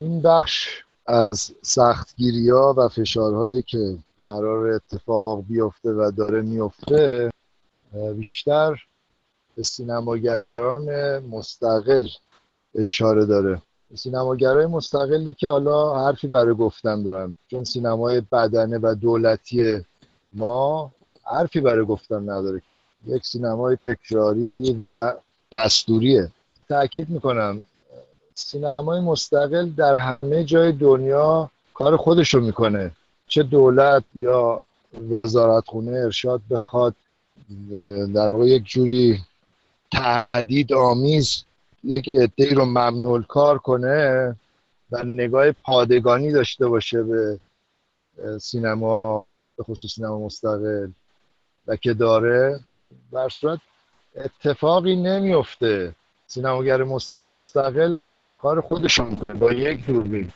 این بخش از سختگیری‌ها و فشارهایی که قرار اتفاق بیفته و داره میفته بیشتر به سینماگران مستقل اشاره داره. سینماگرای مستقلی که حالا حرفی برای گفتن دارن، چون سینمای بدنه و دولتی ما حرفی برای گفتن نداره، یک سینمای تکراری و دستوریه. تأکید میکنم سینمای مستقل در همه جای دنیا کار خودش رو میکنه، چه دولت یا وزارتخونه ارشاد بخواد در واقع یک جوری تهدید آمیز یک عده‌ای رو ممنوع کار کنه و نگاه پادگانی داشته باشه به سینما، به خصوص سینما مستقل و که داره، در صورت اتفاقی نمیفته. سینماگر مستقل کار خودشون کنه با یک دوربین.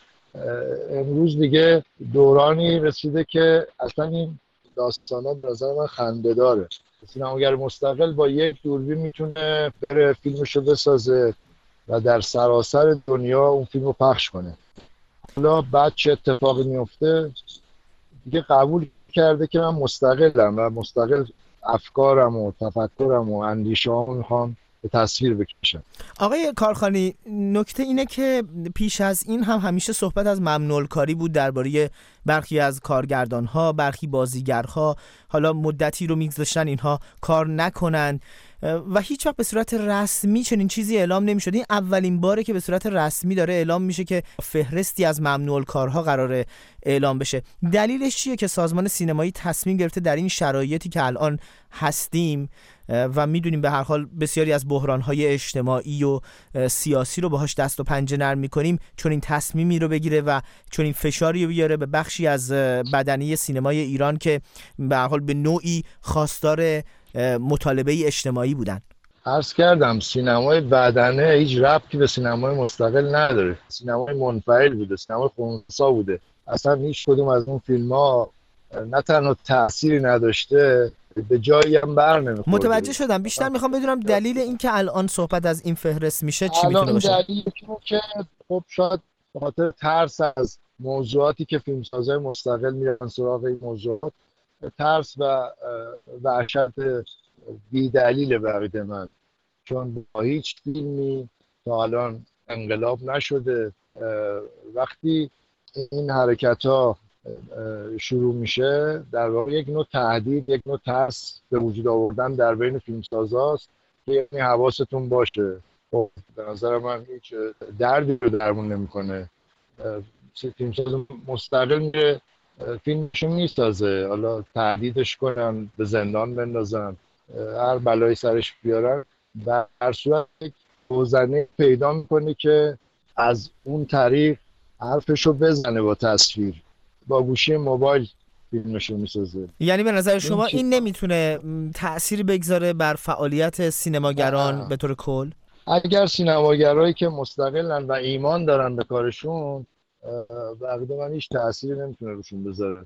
امروز دیگه دورانی رسیده که اصلا این داستانا به نظر من خنده داره. سینماگر مستقل با یک دوربین میتونه بره فیلمشو بسازه و در سراسر دنیا اون فیلمو پخش کنه. حالا بعد چه اتفاقی میفته دیگه قبول کرده که من مستقلم و مستقل افکارم و تفکرم و اندیشه‌ام رو میخوام به تصویر بکشم. آقای کارخانی، نکته اینه که پیش از این هم همیشه صحبت از ممنوع کاری بود درباره برخی از کارگردانها، برخی بازیگرها، حالا مدتی رو میگذاشتن اینها کار نکنن و هیچ وقت به صورت رسمی چنین چیزی اعلام نمی‌شد. این اولین باره که به صورت رسمی داره اعلام میشه که فهرستی از ممنوع کارها قراره اعلام بشه. دلیلش چیه که سازمان سینمایی تصمیم گرفته در این شرایطی که الان هستیم و میدونیم به هر حال بسیاری از بحران‌های اجتماعی و سیاسی رو باهاش دست و پنجه نرم می‌کنیم، چون این تصمیمی رو بگیره و چون این فشاری رو بیاره به بخشی از بدنه سینمای ایران که به هر حال به نوعی خواستار مطالبه اجتماعی بودن؟ عرض کردم سینمای بدنه هیچ ربطی به سینمای مستقل نداره. سینمای منفعل بوده، سینمای خونسا بوده. اصلا هیچ کدوم از اون فیلم‌ها نه تنها تأثیری نداشته، به جایی هم بر نمیخورد. متوجه شدم. بیشتر میخوام بدونم دلیل این که الان صحبت از این فهرست میشه چی میتونه باشه؟ دلیل که خب شاید به خاطر ترس از موضوعاتی که فیلمسازهای مستقل میرن سراغ این موضوعات، ترس و وحشت بی‌دلیل برای من، چون با هیچ فیلمی تا الان انقلاب نشده. وقتی این حرکت‌ها شروع میشه در واقع یک نوع تهدید، یک نوع ترس به وجود آوردن در بین فیلمسازاست که یعنی حواستون باشه. خب به نظر من هیچ دردی رو درمون نمی‌کنه. فیلمساز مستقل میره فیلمشون میسازه، حالا تهدیدش کنن، به زندان بندازن، هر بلایی سرش بیارن، و هر صورت یک گزینه پیدا میکنه که از اون طریق حرفشو بزنه با تصویر، با گوشی موبایل فیلمشو میسازه. یعنی به نظر شما این نمیتونه تأثیر بگذاره بر فعالیت سینماگران به طور کل؟ اگر سینماگرایی که مستقلن و ایمان دارن به کارشون، بقیده من هیچ تأثیری نمیتونه روشون بذاره.